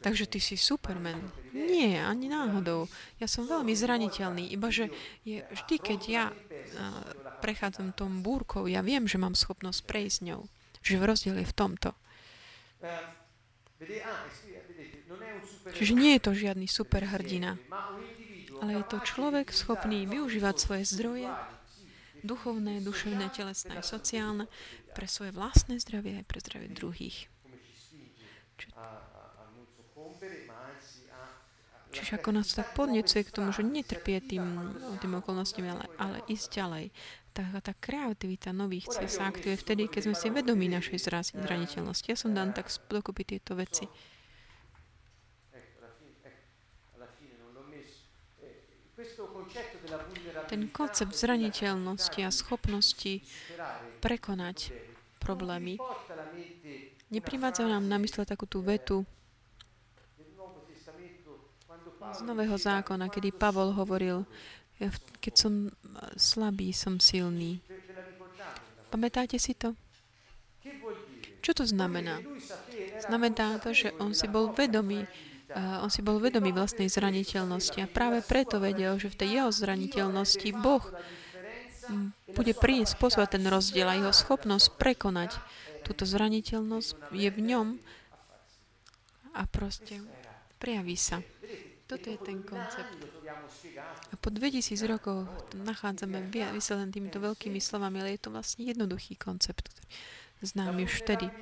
takže ty si Superman. Nie, ani náhodou. Ja som veľmi zraniteľný, ibaže vždy, keď ja prechádzam tom búrkou, ja viem, že mám schopnosť prejsť ňou. Že rozdiel je v tomto. Čiže nie je to žiadny superhrdina, ale je to človek schopný využívať svoje zdroje, duchovné, duševné, telesné a sociálne, pre svoje vlastné zdravie aj pre zdravie druhých. Čiže ako nás tak podnecuje k tomu, že netrpie tým okolnostiam, ale ísť ďalej. Tá kreativita nových ciest sa aktivuje vtedy, keď sme si vedomí našej zraniteľnosti. Ja som dám tak dokopy tieto veci. Ten koncept zraniteľnosti a schopnosti prekonať problémy neprivádza nám na mysle takú tú vetu z Nového zákona, kedy Pavol hovoril, keď som slabý, som silný. Pamätáte si to? Čo to znamená? Znamená to, že on si bol vedomý vlastnej zraniteľnosti a práve preto vedel, že v tej jeho zraniteľnosti Boh bude spôsobať ten rozdiel a jeho schopnosť prekonať túto zraniteľnosť je v ňom a proste prejaví sa. Toto je ten koncept. A po 2000 rokov nachádzame vysvetlené týmito veľkými slovami, ale je to vlastne jednoduchý koncept, známy už vtedy.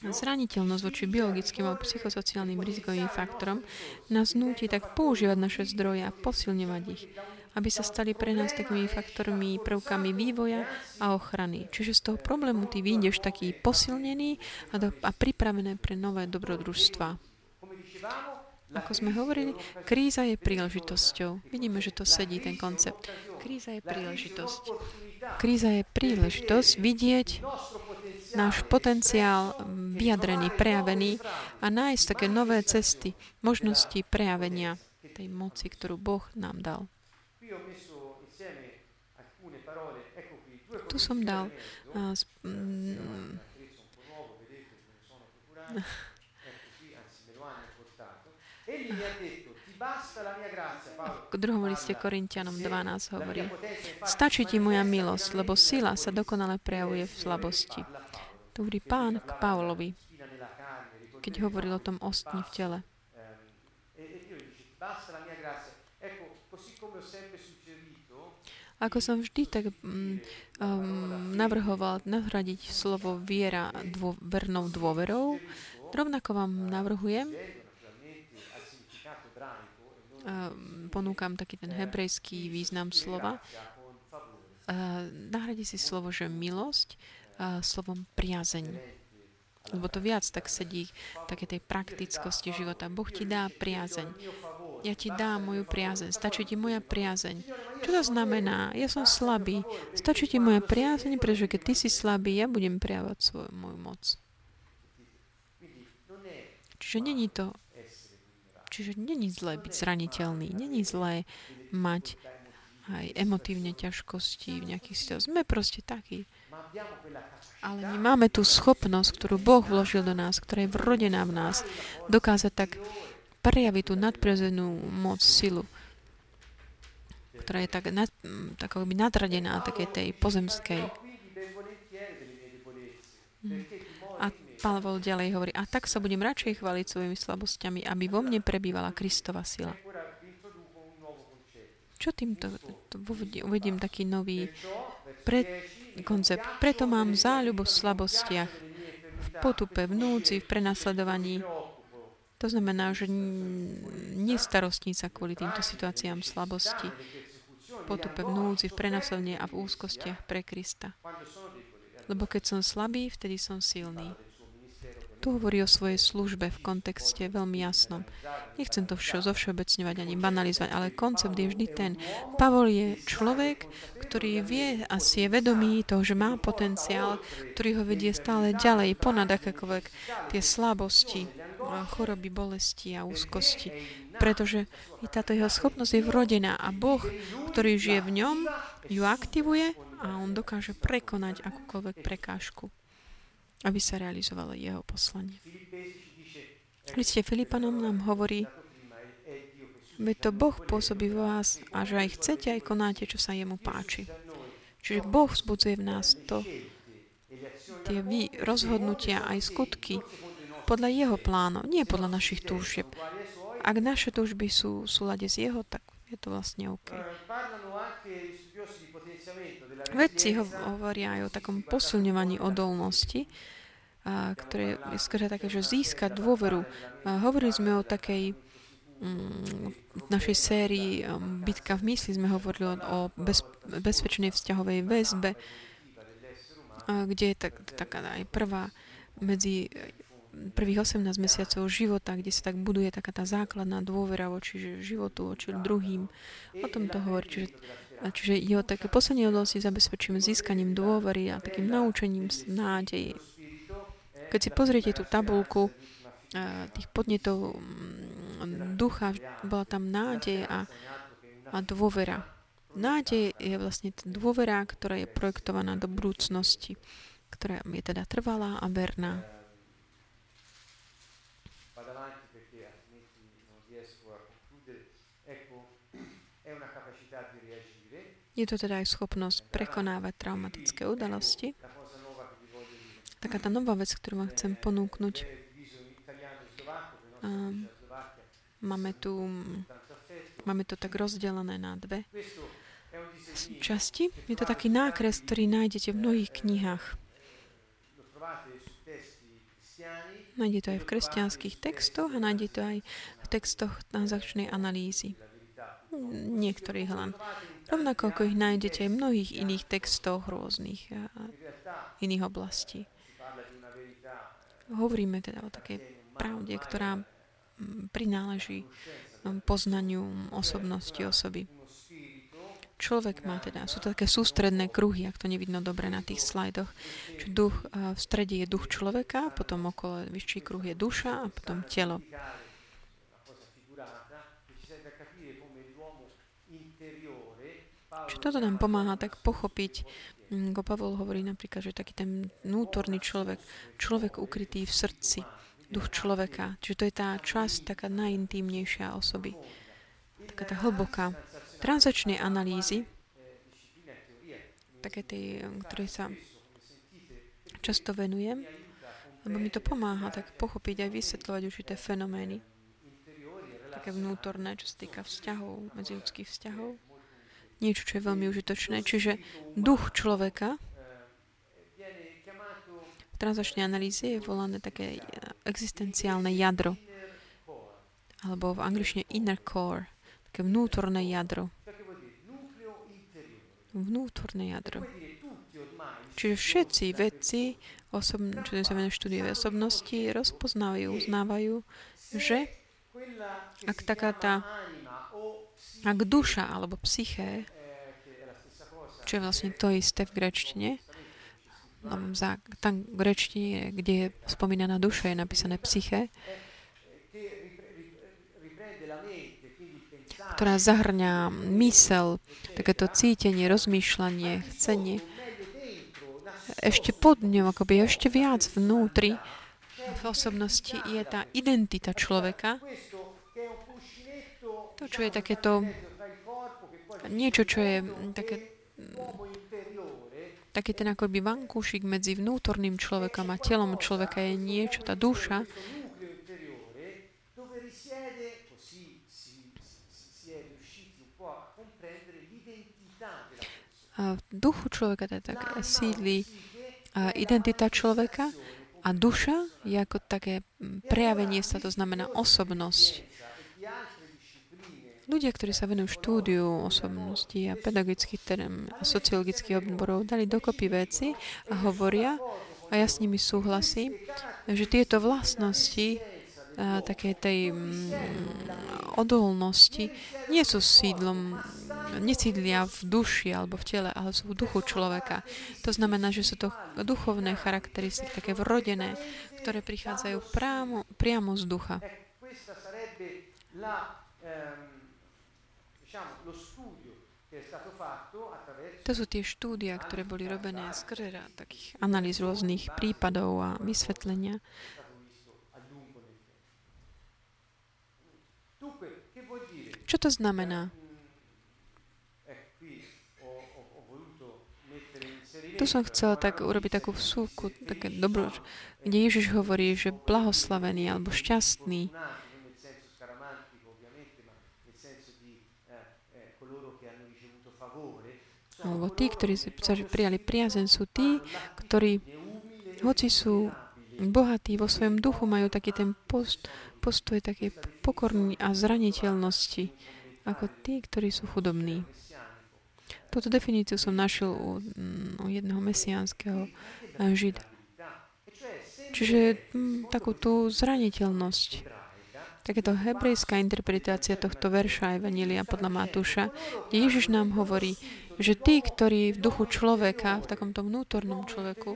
Zraniteľnosť voči biologickým alebo psychosociálnym rizikovým faktorom nás núti tak používať naše zdroje a posilňovať ich, aby sa stali pre nás takými faktormi, prvkami vývoja a ochrany. Čiže z toho problému ty vyjdeš taký posilnený a pripravený pre nové dobrodružstva. Ako sme hovorili, kríza je príležitosťou. Vidíme, že to sedí, ten koncept. Kríza je príležitosť. Kríza je príležitosť vidieť náš potenciál vyjadrený, prejavený a nájsť také nové cesty, možnosti prejavenia tej moci, ktorú Boh nám dal. Tu som dal v druhom liste Korintianom 12 hovorí, stačí ti moja milosť, lebo sila sa dokonale prejavuje v slabosti. To hovorí Pán k Pavlovi. keď hovoril o tom ostni v tele. Ako som vždy tak navrhoval nahradiť slovo viera vernou dôverou, rovnako vám navrhujem, ponúkam taký ten hebrejský význam slova, nahradí si slovo, že milosť, slovom priazeň. Lebo to viac tak sedí také tej praktickosti života. Boh ti dá priazeň. Ja ti dám moju priazeň. Stačí ti moja priazeň. Čo to znamená? Ja som slabý. Stačí ti moja priazeň, pretože keď ty si slabý, ja budem prejavovať svoju moju moc. Čiže není to. Čiže není zlé byť zraniteľný. Není zlé mať aj emotívne ťažkosti v nejakých situáciách. Sme proste takí. Ale my máme tú schopnosť, ktorú Boh vložil do nás, ktorá je vrodená v nás, dokázať tak prejaviť tú nadprirodzenú moc, silu, ktorá je tak nadradená takej tej pozemskej. A Pavol ďalej hovorí, a tak sa budem radšej chváliť svojimi slabosťami, aby vo mne prebývala Kristova sila. Čo týmto? Uvediem taký nový koncept. Preto mám záľubu v slabostiach, v potupe, v núdzi, v prenasledovaní. To znamená, že nestarostní sa kvôli týmto situáciám slabosti, potupe, v núdzi, v prenasledovaní a v úzkostiach pre Krista. Lebo keď som slabý, vtedy som silný. Tu hovorí o svojej službe v kontexte veľmi jasnom. Nechcem to zovšeobecňovať ani banalizovať, ale koncept je vždy ten. Pavol je človek, ktorý vie a si je vedomý toho, že má potenciál, ktorý ho vedie stále ďalej, ponad akékoľvek tie slabosti, choroby, bolesti a úzkosti. Pretože táto jeho schopnosť je vrodená a Boh, ktorý žije v ňom, ju aktivuje a on dokáže prekonať akúkoľvek prekážku, aby sa realizovalo jeho poslanie. V liste Filipanom nám hovorí, veď to Boh pôsobí vo vás a že aj chcete, aj konáte, čo sa jemu páči. Čiže Boh vzbudzuje v nás to, tie rozhodnutia aj skutky podľa jeho plánov, nie podľa našich túžieb. Ak naše túžby sú v súlade s jeho, tak je to vlastne OK. Vedci hovoria aj o takom posilňovaní odolnosti, ktoré je skôr také, že získať dôveru. Hovorili sme o takej našej sérii Bitka v mysli, sme hovorili o bezpečnej vzťahovej väzbe, kde je taká aj prvá medzi prvých 18 mesiacov života, kde sa tak buduje taká tá základná dôvera voči životu, voči druhým. O tom to hovorí. Čiže jeho také posledné odolnosti zabezpečíme získaním dôvery a takým naučením nádeje. Keď si pozriete tú tabulku tých podnetov ducha, bola tam nádej a dôvera. Nádej je vlastne dôvera, ktorá je projektovaná do budúcnosti, ktorá je teda trvalá a verná. Je to teda aj schopnosť prekonávať traumatické udalosti. Taká tá nová vec, ktorú vám chcem ponúknuť. Máme to tak rozdelené na dve časti. Je to taký nákres, ktorý nájdete v mnohých knihách. Nájde to aj v kresťanských textoch a nájde to aj v textoch transakčnej analýzy. Niektorých len. Rovnako ako ich nájdete aj v mnohých iných textoch rôznych a iných oblastí. Hovoríme teda o takej pravde, ktorá prináleží poznaniu osobnosti osoby. Človek má teda, sú to také sústredné kruhy, ak to nevidno dobre na tých slajdoch. Čiže duch, v strede je duch človeka, potom okolo vyšší kruh je duša a potom telo. Čiže toto nám pomáha tak pochopiť, ako Pavol hovorí napríklad, že taký ten vnútorný človek, človek ukrytý v srdci, duch človeka. Čiže to je tá časť taká najintímnejšia osoby, taká tá hlboká. Transačnej analýzy, také tej, ktorej sa často venujem, lebo mi to pomáha tak pochopiť aj vysvetľovať určité fenomény, také vnútorné, čo sa týka vzťahov, medziľudských vzťahov. Niečo, čo je veľmi užitočné. Čiže duch človeka v transačnej analýze je volané také existenciálne jadro, alebo v angličtine inner core, také vnútorné jadro. Vnútorné jadro. Čiže všetci vedci, čo sa venuje štúdie osobnosti, rozpoznávajú, uznávajú, že ak taká tá ak duša alebo psyché, čo je vlastne to isté v gréčtine, tam v gréčtine, kde je spomínaná duša, je napísané psyché, ktorá zahrňa mysel, takéto cítenie, rozmýšľanie, chcenie, ešte pod ňou, akoby ešte viac vnútri v osobnosti je tá identita človeka. To, čo je takéto niečo, čo je taký ten akoby vankúšik medzi vnútorným človekom a telom človeka je niečo, tá duša, v duchu človeka tak sídli identita človeka a duša je ako také prejavenie sa, to znamená osobnosť. Ľudia, ktorí sa venujú štúdiu osobnosti a pedagogických a sociologických odborov, dali dokopy veci a hovoria, a ja s nimi súhlasím, že tieto vlastnosti také tej odolnosti nie sú sídlom, nesídlia v duši alebo v tele, ale sú v duchu človeka. To znamená, že sú to duchovné charakteristiky, také vrodené, ktoré prichádzajú priamo z ducha. To sú tie štúdia, ktoré boli robené skrze takých analýz rôznych prípadov a vysvetlenia. Čo to znamená? Tu som chcela tak urobiť takú vsúvku, také dobro, kde Ježiš hovorí, že blahoslavený alebo šťastný, alebo tí, ktorí sa prijali priazeň, sú tí, ktorí, hoci sú bohatí vo svojom duchu, majú taký ten postoj takej pokorní a zraniteľnosti, ako tí, ktorí sú chudobní. Túto definíciu som našiel u jedného mesiánskeho žida. Čiže takú tú zraniteľnosť. Takéto hebrejská interpretácia tohto verša Evanjelia podľa Matúša, kde Ježiš nám hovorí, že tí, ktorí v duchu človeka, v takomto vnútornom človeku,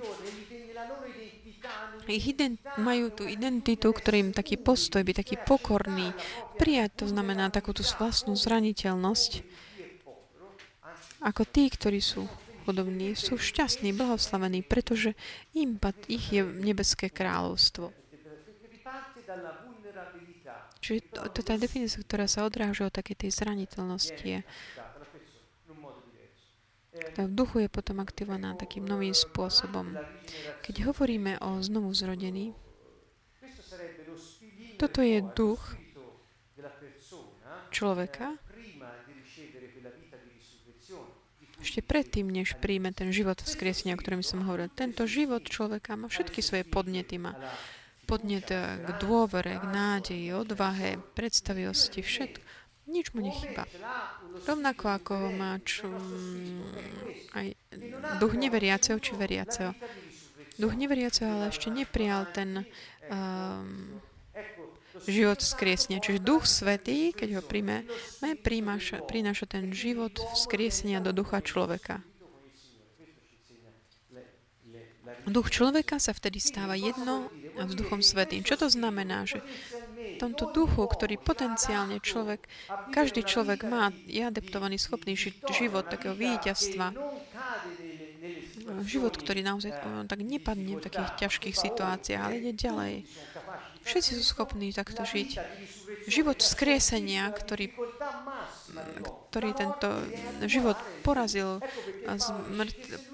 majú tú identitu, ktorým taký postoj by taký pokorný, prijať, to znamená takú tú vlastnú zraniteľnosť, ako tí, ktorí sú chudobní, sú šťastní, blahoslavení, pretože im ich je nebeské kráľovstvo. Čiže to je tá definícia, ktorá sa odráža od takej tej zraniteľnosti. V duchu je potom aktivovaná takým novým spôsobom. Keď hovoríme o znovu zrodení, toto je duch človeka ešte predtým, než príjme ten život vzkriesenia, o ktorom som hovoril. Tento život človeka má všetky svoje podnety, má podnet k dôvere, k nádeji, odvahe, predstavivosti, všetko. Nič mu nechýba. Rovnako ako ho má aj duch neveriaceho či veriaceho. Duch neveriaceho ale ešte neprijal ten život vzkriesenia. Čiže Duch Svätý, keď ho príjme, prináša ten život vzkriesenia do ducha človeka. Duch človeka sa vtedy stáva jedno s Duchom Svätým. Čo to znamená? Že v tomto duchu, ktorý potenciálne človek, každý človek má, je adeptovaný, schopný život takého víťazstva. Život, ktorý naozaj tak nepadne v takých ťažkých situáciách, ale ide ďalej. Všetci sú schopní takto žiť. Život vzkriesenia, ktorý ktorý tento život porazil,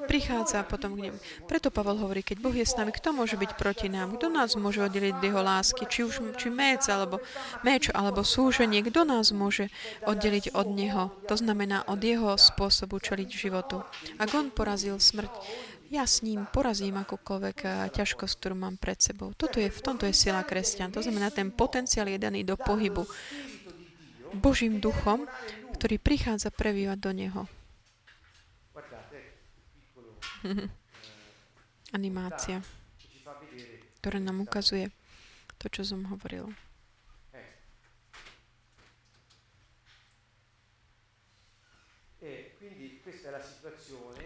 prichádza potom k nemu. Preto Pavol hovorí, keď Boh je s nami, kto môže byť proti nám? Kto nás môže oddeliť od jeho lásky? Či meč, alebo súženie, kto nás môže oddeliť od neho? To znamená od jeho spôsobu čeliť životu. Ak on porazil smrť, ja s ním porazím akúkoľvek ťažkosť, ktorú mám pred sebou. V tomto je sila kresťan. To znamená, ten potenciál je daný do pohybu Božím duchom, ktorý prichádza prebývať do neho. Animácia, ktorá nám ukazuje to, čo som hovoril.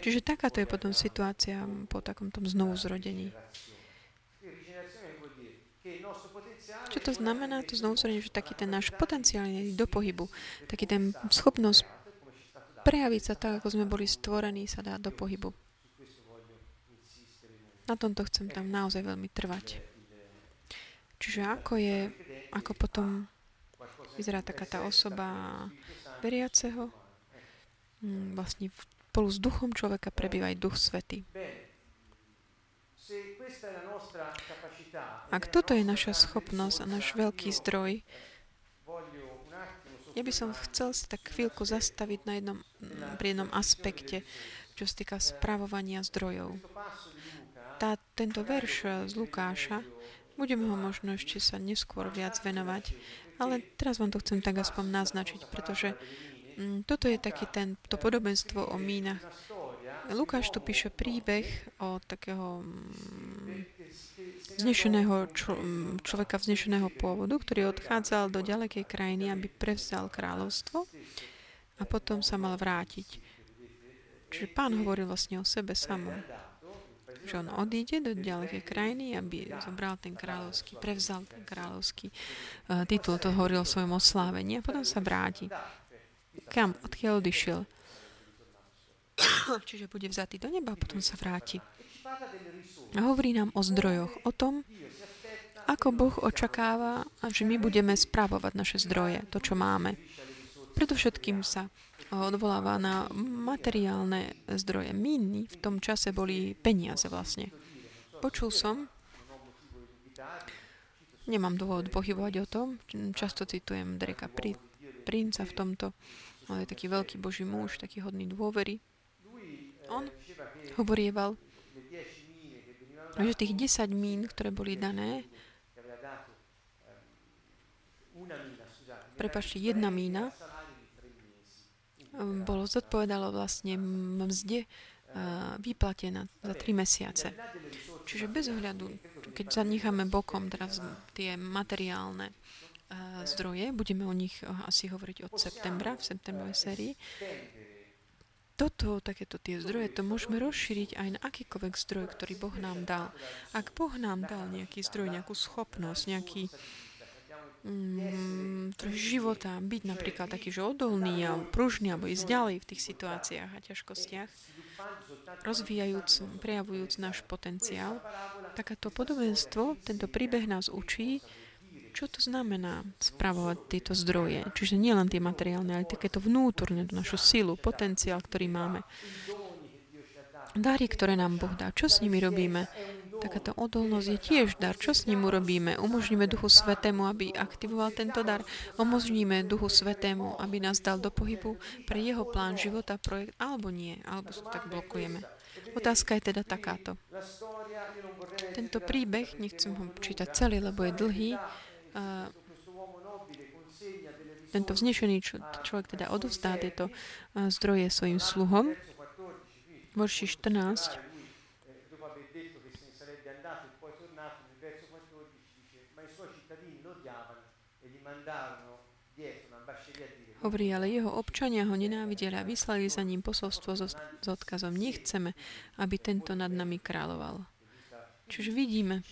Čiže takáto je potom situácia po takomto znovuzrodení. Čo to znamená? To znovuzrodenie, že taký ten náš potenciál je do pohybu. Taký ten schopnosť prejaviť sa tak, ako sme boli stvorení, sa dá do pohybu. Na tomto chcem tam naozaj veľmi trvať. Čiže ako potom vyzerá taká tá osoba veriaceho, vlastne spolu s duchom človeka prebýva aj Duch Svätý. Ak toto je naša schopnosť a náš veľký zdroj, ja by som chcel sa tak chvíľku zastaviť na pri jednom aspekte, čo sa týka spravovania zdrojov. Tento verš z Lukáša, budeme ho možno ešte sa neskôr viac venovať, ale teraz vám to chcem tak aspoň naznačiť, pretože toto je také to podobenstvo o mínach. Lukáš tu píše príbeh o takého vznešeného človeka vznešeného pôvodu, ktorý odchádzal do ďalekej krajiny, aby prevzal kráľovstvo a potom sa mal vrátiť. Čiže Pán hovoril vlastne o sebe samom, že on odíde do ďalekej krajiny, aby zobral prevzal ten kráľovský titul, to hovoril o svojom oslávení a potom sa vráti. Kam? Odkiaľ odišiel? Čiže bude vzatý do neba a potom sa vráti. A hovorí nám o zdrojoch, o tom, ako Boh očakáva, že my budeme spravovať naše zdroje, to, čo máme. Predovšetkým sa odvoláva na materiálne zdroje. Míny v tom čase boli peniaze vlastne. Počul som, nemám dôvod pochybovať o tom, často citujem Dereka Princa v tomto, ale je taký veľký Boží muž, taký hodný dôvery. On hovorieval, že tých 10 mín, ktoré boli dané, jedna mína zodpovedalo vlastne mzde vyplatená za 3 mesiace. Čiže bez ohľadu, keď zanecháme bokom teraz tie materiálne zdroje, budeme o nich asi hovoriť od septembra, v septembrovej sérii. Takéto tie zdroje, to môžeme rozšíriť aj na akýkoľvek zdroj, ktorý Boh nám dal. Ak Boh nám dal nejaký zdroj, nejakú schopnosť, nejaký života, byť napríklad taký, že odolný a pružný, alebo ísť ďalej v tých situáciách a ťažkostiach, prejavujúc náš potenciál, takéto podobenstvo, tento príbeh nás učí, čo to znamená spravovať tieto zdroje. Čiže nielen tie materiálne, ale takéto vnútorné, našu silu, potenciál, ktorý máme. Dary, ktoré nám Boh dá. Čo s nimi robíme? Takáto odolnosť je tiež dar. Čo s ním urobíme? Umožníme Duchu Svätému, aby aktivoval tento dar. Umožníme Duchu Svätému, aby nás dal do pohybu pre jeho plán života, projekt, alebo nie. Alebo to tak blokujeme. Otázka je teda takáto. Tento príbeh, nechcem ho čítať celý, lebo je dlhý, tento vznešený človek teda odovzdá tieto zdroje svojim sluhom. Verši 14. Hovorí, ale jeho občania ho nenávideli a vyslali za ním posolstvo s odkazom: nechceme, aby tento nad nami kráľoval. Čiže vidíme.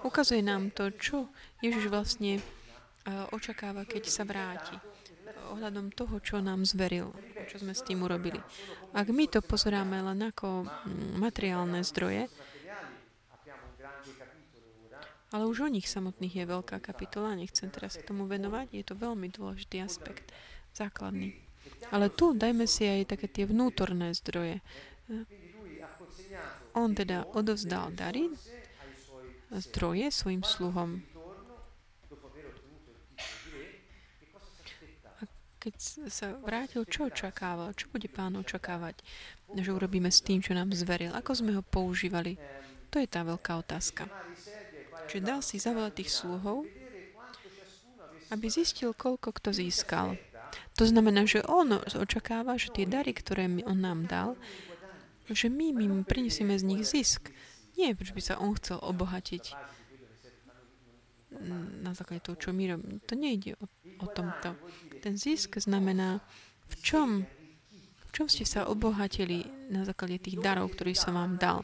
Ukazuje nám to, čo Ježiš vlastne očakáva, keď sa vráti. Ohľadom toho, čo nám zveril, čo sme s tým urobili. Ak my to pozeráme len ako materiálne zdroje, ale už o nich samotných je veľká kapitola, nechcem teraz sa tomu venovať, je to veľmi dôležitý aspekt, základný. Ale tu dajme si aj také tie vnútorné zdroje. On teda odovzdal dary, zdroje svojim sluhom. A keď sa vrátil, čo očakával? Čo bude Pán očakávať, že urobíme s tým, čo nám zveril? Ako sme ho používali? To je tá veľká otázka. Čiže dal si zavolať tých sluhov, aby zistil, koľko kto získal. To znamená, že on očakáva, že tie dary, ktoré on nám dal, že my prinesieme z nich zisk. Nie, prečo by sa on chcel obohatiť na základe toho, čo my robíme. To nejde o tomto. Ten zisk znamená, v čom ste sa obohatili na základe tých darov, ktoré som vám dal.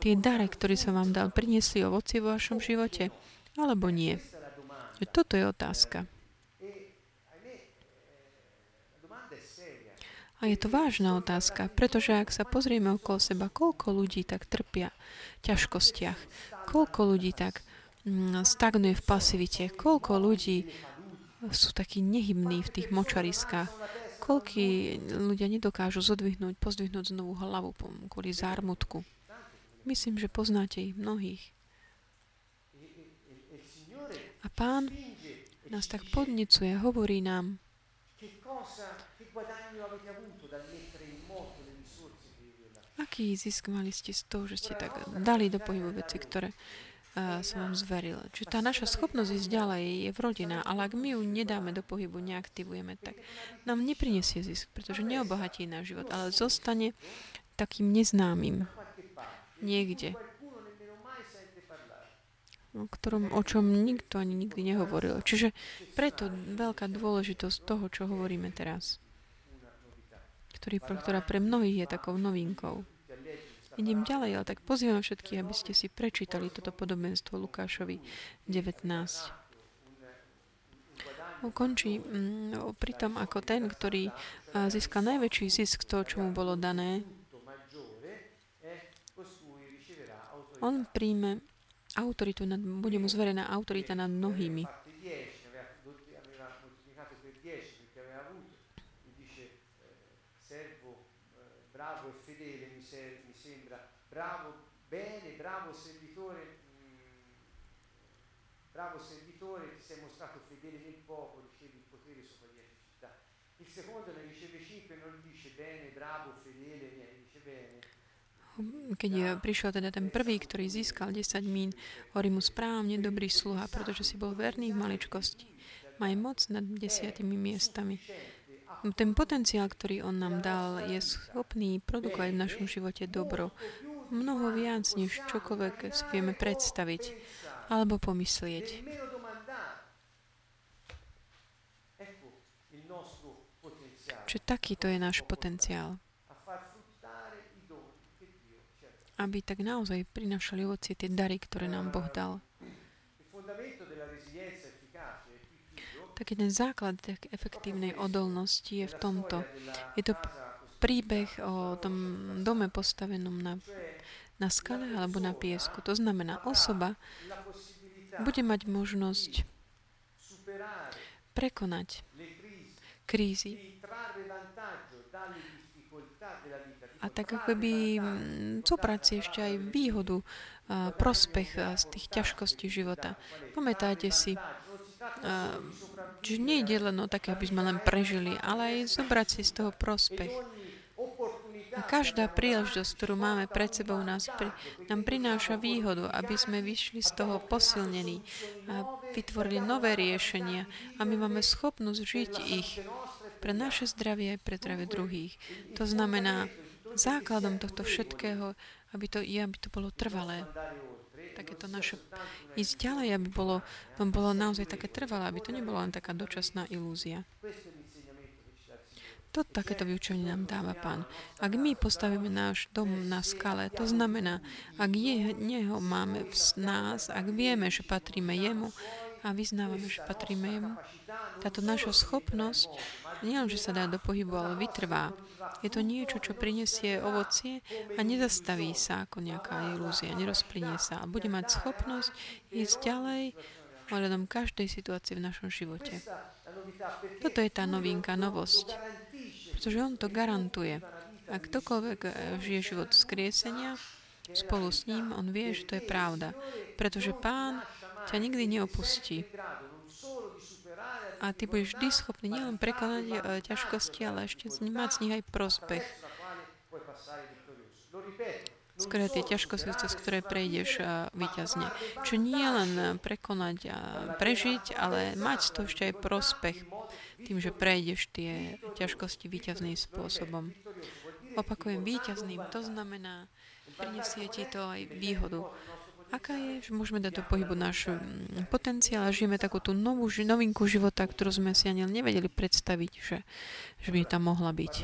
Tie dary, ktoré som vám dal, priniesli ovoci vo vašom živote, alebo nie. Toto je otázka. A je to vážna otázka, pretože ak sa pozrieme okolo seba, koľko ľudí tak trpia v ťažkostiach, koľko ľudí tak stagnuje v pasivite, koľko ľudí sú takí nehybní v tých močariskách, koľkí ľudia nedokážu pozdvihnúť znovu hlavu kvôli zármutku. Myslím, že poznáte ich mnohých. A Pán nás tak podnecuje, hovorí nám, aký zisk mali ste z toho, že ste tak dali do pohybu veci, ktoré som vám zveril. Čiže tá naša schopnosť ísť ďalej je vrodená, ale ak my ju nedáme do pohybu, neaktivujeme, tak nám neprinesie zisk, pretože neobohatí náš život, ale zostane takým neznámym niekde, o čom nikto ani nikdy nehovoril. Čiže preto veľká dôležitosť toho, čo hovoríme teraz, ktorá pre mnohých je takou novinkou. Idem ďalej, ale tak pozývam všetkých, aby ste si prečítali toto podobenstvo Lukášovi 19. Končí pri tom, ako ten, ktorý získal najväčší zisk toho, čo mu bolo dané, on príjme autoritu, bude mu zverená autorita nad mnohými. Keď prišiel teda ten prvý, ktorý získal 10 mín, hovorí mu správne, dobrý sluha, pretože si bol verný v maličkosti. Maj moc nad 10 miestami. Ten potenciál, ktorý on nám dal, je schopný produkovať v našom živote dobro. Mnoho viac, než čokoľvek si vieme predstaviť alebo pomyslieť. Čiže takýto je náš potenciál, aby tak naozaj prinášali ovocie tie dary, ktoré nám Boh dal. Taký ten základ efektívnej odolnosti je v tomto. Je to príbeh o tom dome postavenom na skale alebo na piesku. To znamená, osoba bude mať možnosť prekonať krízy. A tak akoby zobrať si ešte aj výhodu, prospech z tých ťažkostí života. Pamätáte si, že nie je len o také, aby sme len prežili, ale aj zobrať si z toho prospech. A každá príležitosť, ktorú máme pred sebou, nám prináša výhodu, aby sme vyšli z toho posilnení a vytvorili nové riešenia. A my máme schopnosť žiť ich pre naše zdravie aj pre zdravie druhých. To znamená, základom tohto všetkého, aby to bolo trvalé. Takéto naše ísť ďalej, aby bolo naozaj také trvalé, aby to nebola len taká dočasná ilúzia. Takéto vyučenie nám dáva Pán. Ak my postavíme náš dom na skale, to znamená, ak Neho máme v nás, ak vieme, že patríme Jemu a vyznávame, že patríme Jemu, táto naša schopnosť nielen, že sa dá do pohybu, ale vytrvá. Je to niečo, čo prinesie ovocie a nezastaví sa ako nejaká ilúzia, nerozplynie sa a bude mať schopnosť ísť ďalej ohľadom každej situácie v našom živote. Toto je tá novinka, novosť. pretože on to garantuje. A ktokoľvek žije život vzkriesenia, spolu s ním on vie, že to je pravda, pretože Pán ťa nikdy neopustí. A ty budeš vždy schopný nielen prekonať ťažkosti, ale ešte mať z nich aj prospech. Skôr tie ťažkosti, cez ktoré prejdeš víťazne. Čo nie len prekonať a prežiť, ale mať to ešte aj prospech tým, že prejdeš tie ťažkosti víťazným spôsobom. Opakujem, víťazným, to znamená, prinesie ti to aj výhodu. Aká je, že môžeme dať do pohybu náš potenciál a žijeme takú tú novinku života, ktorú sme si ani nevedeli predstaviť, že by tam mohla byť.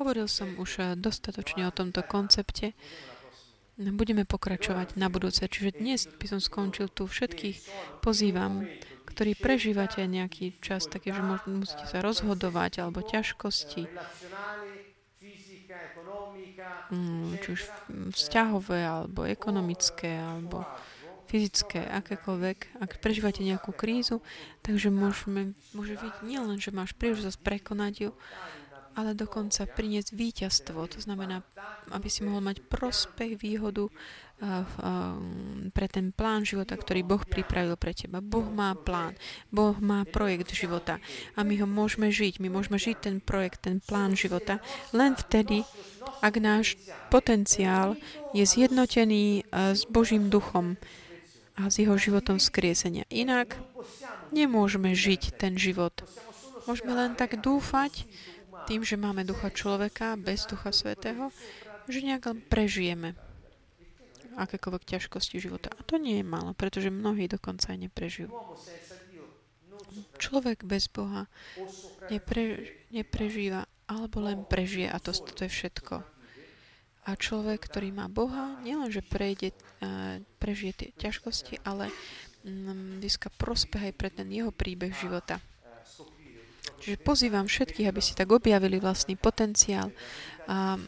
Hovoril som už dostatočne o tomto koncepte. Budeme pokračovať na budúce. Čiže dnes by som skončil tu. Všetkých pozývam, ktorí prežívate nejaký čas, také, že musíte sa rozhodovať alebo ťažkosti, či už vzťahové, alebo ekonomické, alebo fyzické, akékoľvek. Ak prežívate nejakú krízu, takže môže byť nielen, že máš príležitosť prekonať ju, ale dokonca priniesť víťazstvo. To znamená, aby si mohol mať prospech, výhodu pre ten plán života, ktorý Boh pripravil pre teba. Boh má plán, Boh má projekt života a my ho môžeme žiť. My môžeme žiť ten projekt, ten plán života len vtedy, ak náš potenciál je zjednotený s Božím duchom a s jeho životom vzkriesenia. Inak nemôžeme žiť ten život. Môžeme len tak dúfať tým, že máme ducha človeka bez ducha svätého, že nejak prežijeme akékoľvek ťažkosti života. A to nie je málo, pretože mnohí dokonca aj neprežijú. Človek bez Boha neprežíva alebo len prežije a to je všetko. A človek, ktorý má Boha, nielenže prežije tie ťažkosti, ale získa prospech aj pre ten jeho príbeh života. Čiže pozývam všetkých, aby si tak objavili vlastný potenciál. A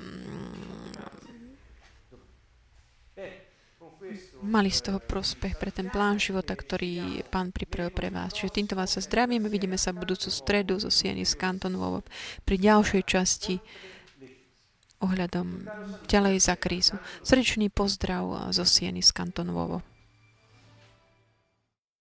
mali z toho prospech pre ten plán života, ktorý Pán pripravil pre vás. Čiže týmto vás sa zdravíme, vidíme sa v budúcu stredu zo Sieny z Kanton Vaud pri ďalšej časti ohľadom ďalej za krízu. Srdečný pozdrav zo Sieny z Kanton Vaud.